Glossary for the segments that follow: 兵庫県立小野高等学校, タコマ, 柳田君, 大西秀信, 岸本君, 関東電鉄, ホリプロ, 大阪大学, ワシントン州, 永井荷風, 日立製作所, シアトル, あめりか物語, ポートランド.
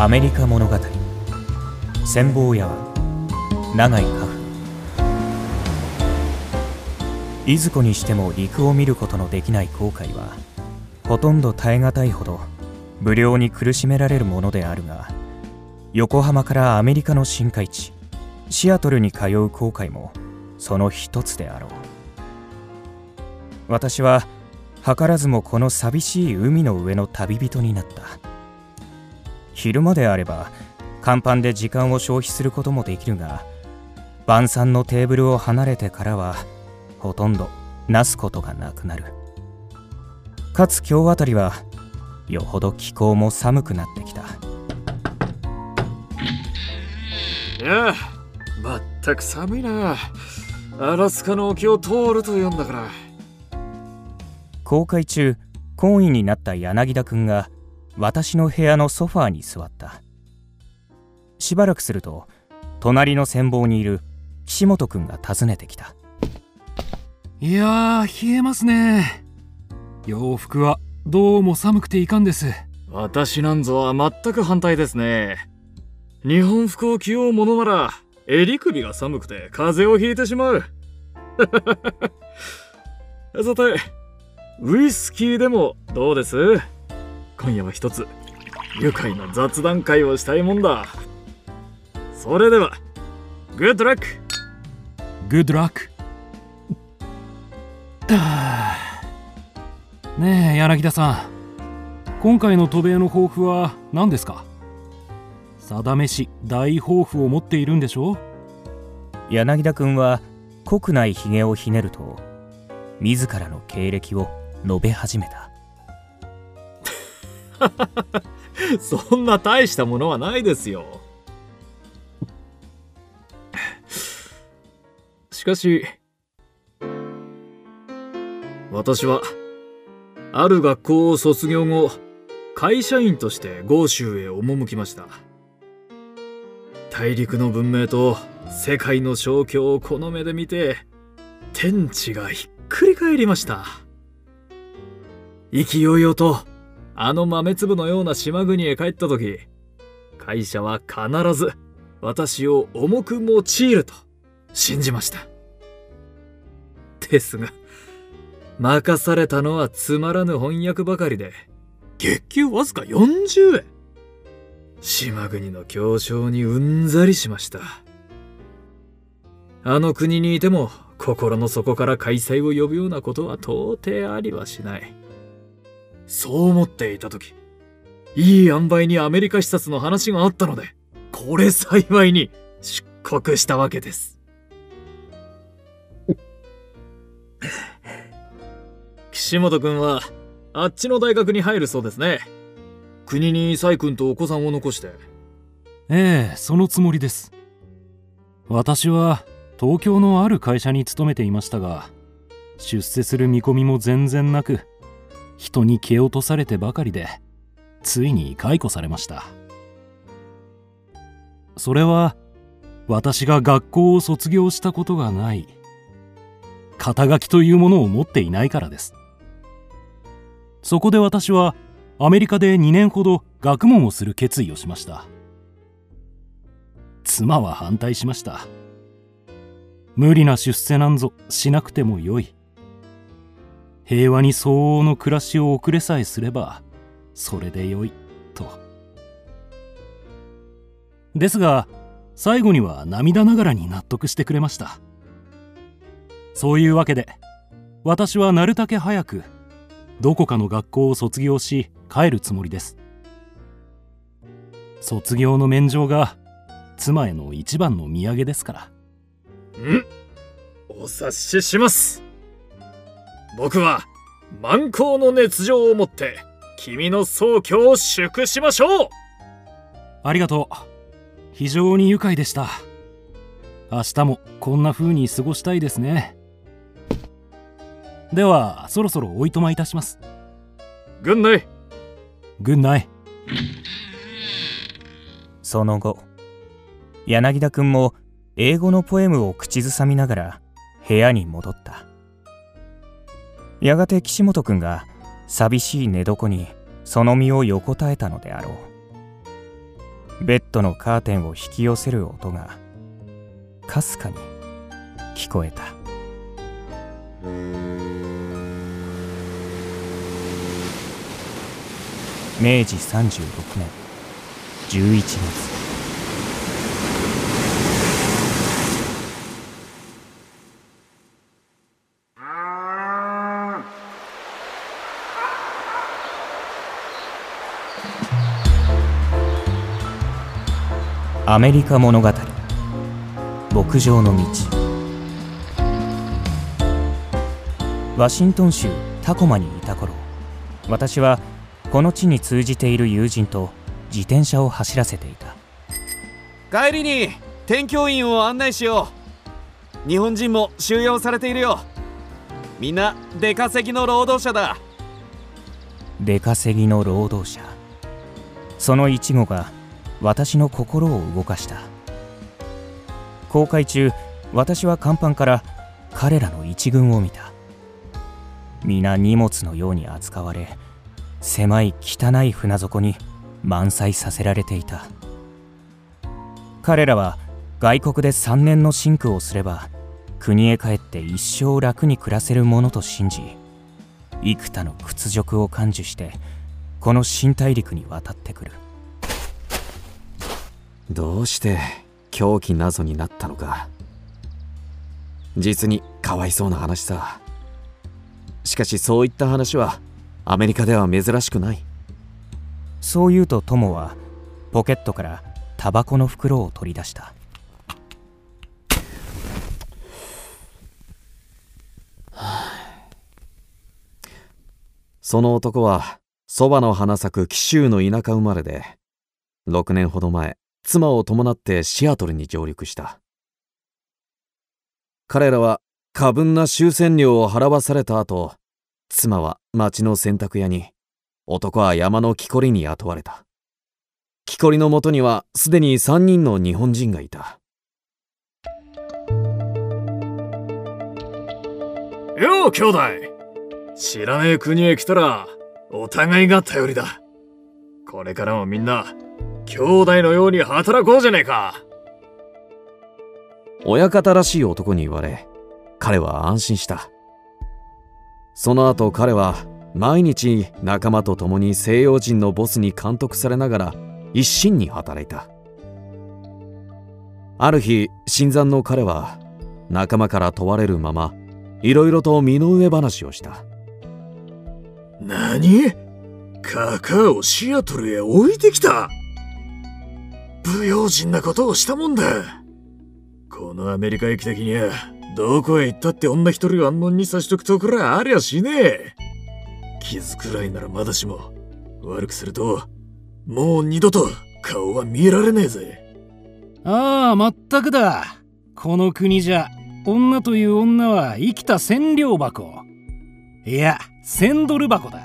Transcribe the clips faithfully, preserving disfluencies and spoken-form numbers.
アメリカ物語千本屋は永井荷風。いずこにしても陸を見ることのできない航海はほとんど耐え難いほど無量に苦しめられるものであるが、横浜からアメリカの深海地シアトルに通う航海もその一つであろう。私は図らずもこの寂しい海の上の旅人になった。昼間であれば甲板で時間を消費することもできるが、晩餐のテーブルを離れてからはほとんどなすことがなくなる。かつ今日あたりはよほど気候も寒くなってきた。いや、まったく寒いな。アラスカの沖を通ると言うんだから。航海中、懇意になった柳田君が私の部屋のソファーに座った。しばらくすると隣の船房にいる岸本君が訪ねてきた。いやー、冷えますね。洋服はどうも寒くていかんです。私なんぞは全く反対ですね。日本服を着ようものなら襟首が寒くて風邪をひいてしまう。さて、ウイスキーでもどうです？今夜は一つ愉快な雑談会をしたいもんだ。それではグッドラック。グッドラック。ねえ柳田さん、今回の渡米の抱負は何ですか？定めし大抱負を持っているんでしょう？柳田君は濃くないひげをひねると自らの経歴を述べ始めた。そんな大したものはないですよ。しかし私はある学校を卒業後、会社員として豪州へ赴きました。大陸の文明と世界の勝共をこの目で見て、天地がひっくり返りました。意気揚々とあの豆粒のような島国へ帰った時、会社は必ず私を重く用いると信じました。ですが任されたのはつまらぬ翻訳ばかりで、月給わずかよんじゅうえん。島国の強商にうんざりしました。あの国にいても心の底から開催を呼ぶようなことは到底ありはしない。そう思っていた時、いい塩梅にアメリカ視察の話があったので、これ幸いに出国したわけです。岸本君はあっちの大学に入るそうですね。国に崔君とお子さんを残して。ええ、そのつもりです。私は東京のある会社に勤めていましたが、出世する見込みも全然なく、人に蹴落とされてばかりで、ついに解雇されました。それは私が学校を卒業したことがない、肩書きというものを持っていないからです。そこで私はアメリカでにねんほど学問をする決意をしました。妻は反対しました。無理な出世なんぞしなくてもよい。平和に相応の暮らしを送れさえすればそれでよいと。ですが最後には涙ながらに納得してくれました。そういうわけで私はなるたけ早くどこかの学校を卒業し帰るつもりです。卒業の免状が妻への一番の土産ですから。ん、お察しします。僕は満腔の熱情を持って君の宗教を祝しましょう。ありがとう。非常に愉快でした。明日もこんな風に過ごしたいですね。ではそろそろおいとまいたします。グッナイ。グッナイ。その後、柳田君も英語のポエムを口ずさみながら部屋に戻った。やがて岸本君が寂しい寝床にその身を横たえたのであろう。ベッドのカーテンを引き寄せる音がかすかに聞こえた。明治さんじゅうろくねんじゅういちがつ、アメリカ物語牧場の道。ワシントン州タコマにいた頃、私はこの地に通じている友人と自転車を走らせていた。帰りに天教院を案内しよう。日本人も収容されているよ。みんな出稼ぎの労働者だ。出稼ぎの労働者、その一語が私の心を動かした。航海中、私は甲板から彼らの一群を見た。皆荷物のように扱われ、狭い汚い船底に満載させられていた。彼らは外国でさんねんの辛苦をすれば国へ帰って一生楽に暮らせるものと信じ、幾多の屈辱を感受してこの新大陸に渡ってくる。どうして狂気なぞになったのか。実にかわいそうな話さ。しかしそういった話はアメリカでは珍しくない。そう言うと友はポケットからタバコの袋を取り出した。その男はそばの花咲く紀州の田舎生まれで、ろくねんほど前妻を伴ってシアトルに上陸した。彼らは過分な終戦料を払わされた後、妻は町の洗濯屋に、男は山の木こりに雇われた。木こりのもとにはすでにさんにんの日本人がいた。よう兄弟、知らねえ国へ来たらお互いが頼りだ。これからもみんな兄弟のように働こうじゃねえか。親方らしい男に言われ、彼は安心した。その後彼は毎日仲間と共に西洋人のボスに監督されながら一心に働いた。ある日、新参の彼は仲間から問われるままいろいろと身の上話をした。何？カカをシアトルへ置いてきた？不用心なことをしたもんだ。このアメリカへ来たきにゃどこへ行ったって女一人を安穏にさしとくところはありゃしねえ。傷くらいならまだしも、悪くするともう二度と顔は見られねえぜ。ああ、まったくだ。この国じゃ女という女は生きた千両箱、いや千ドル箱だ。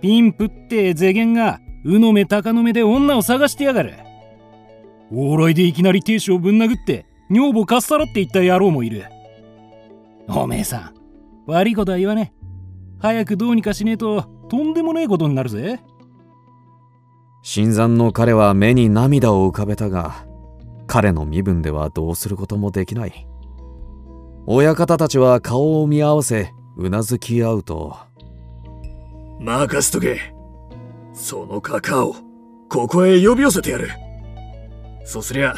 ピンプって世間がうの目たかの目で女を探してやがる。往来でいきなり亭主をぶん殴って女房かっさらっていった野郎もいる。おめえさん、悪いことは言わねえ。早くどうにかしねえととんでもねえことになるぜ。新参の彼は目に涙を浮かべたが、彼の身分ではどうすることもできない。親方たちは顔を見合わせうなずき合うと、任せとけ。そのカカをここへ呼び寄せてやる。そうすりゃ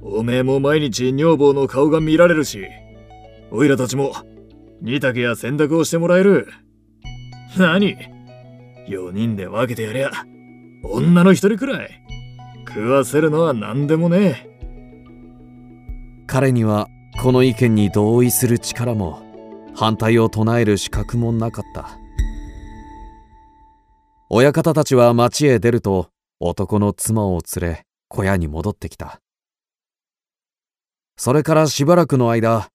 おめえも毎日女房の顔が見られるし、おいらたちも煮炊きや洗濯をしてもらえる。何、よにんで分けてやりゃ女の一人くらい食わせるのは何でもねえ。彼にはこの意見に同意する力も反対を唱える資格もなかった。親方たちは町へ出ると男の妻を連れ小屋に戻ってきた。それからしばらくの間、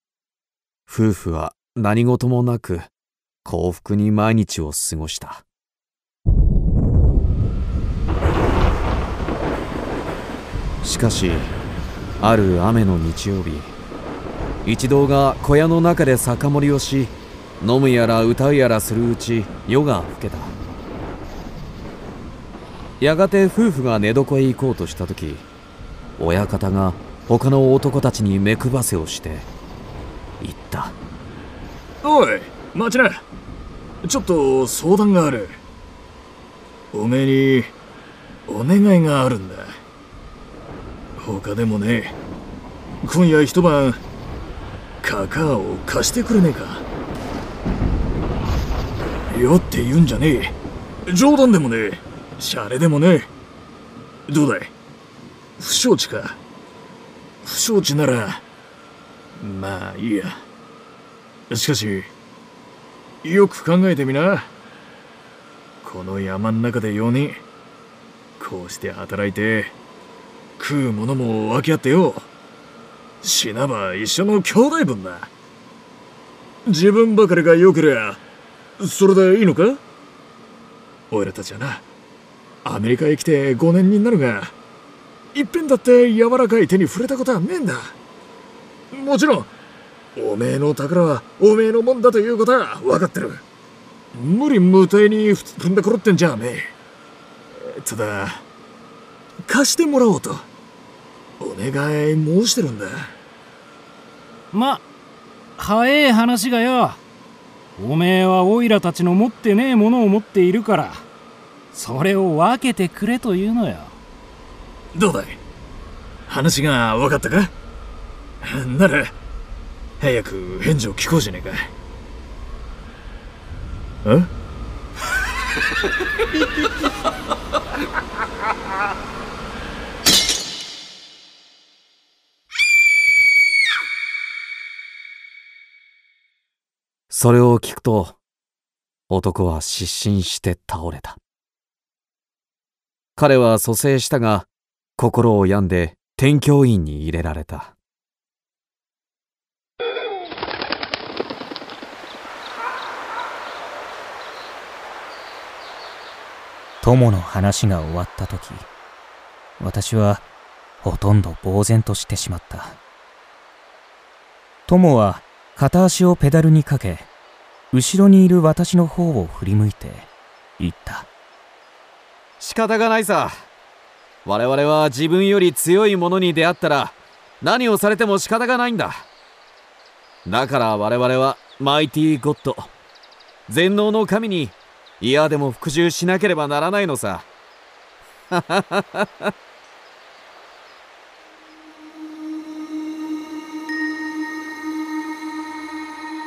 夫婦は何事もなく幸福に毎日を過ごした。しかし、ある雨の日曜日、一同が小屋の中で酒盛りをし、飲むやら歌うやらするうち夜が更けた。やがて夫婦が寝床へ行こうとした時、親方が他の男たちに目くばせをして言った。おい待ちな、ちょっと相談がある。おめえにお願いがあるんだ。他でもね、今夜一晩カカオを貸してくれねえか。よって言うんじゃねえ、冗談でもねえ、シャレでもねえ。どうだい、不承知か。不承知ならまあいいや。しかしよく考えてみな。この山ん中でよにんこうして働いて食うものも分け合ってよ、死なば一緒の兄弟分だ。自分ばかりが良けりゃそれでいいのか。俺たちはな、アメリカへ来てごねんになるが、いっぺんだって柔らかい手に触れたことはねえんだ。もちろんおめえの宝はおめえのもんだということは分かってる。無理無体に踏んだころってんじゃねえ。ただ貸してもらおうとお願い申してるんだ。ま、早い話がよ、おめえはオイラたちの持ってねえものを持っているから、それを分けてくれというのよ。どうだい、話が分かったか。なら早く返事を聞こうじゃねえか。えそれを聞くと男は失神して倒れた。彼は蘇生したが、心を病んで天教院に入れられた。友の話が終わった時、私はほとんど呆然としてしまった。友は片足をペダルにかけ、後ろにいる私の方を振り向いて言った。仕方がないさ。我々は自分より強いものに出会ったら何をされても仕方がないんだ。だから我々はマイティーゴッド、全能の神に嫌でも服従しなければならないのさ。ははははは。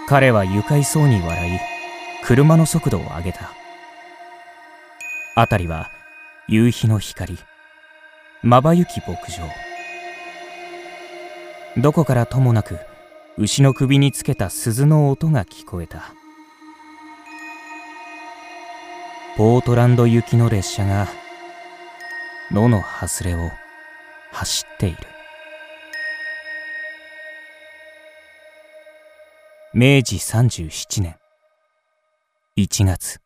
彼は愉快そうに笑い、車の速度を上げた。あたりは夕日の光、まばゆき牧場。どこからともなく牛の首につけた鈴の音が聞こえた。ポートランド行きの列車が野の外れを走っている。明治さんじゅうななねんいちがつ。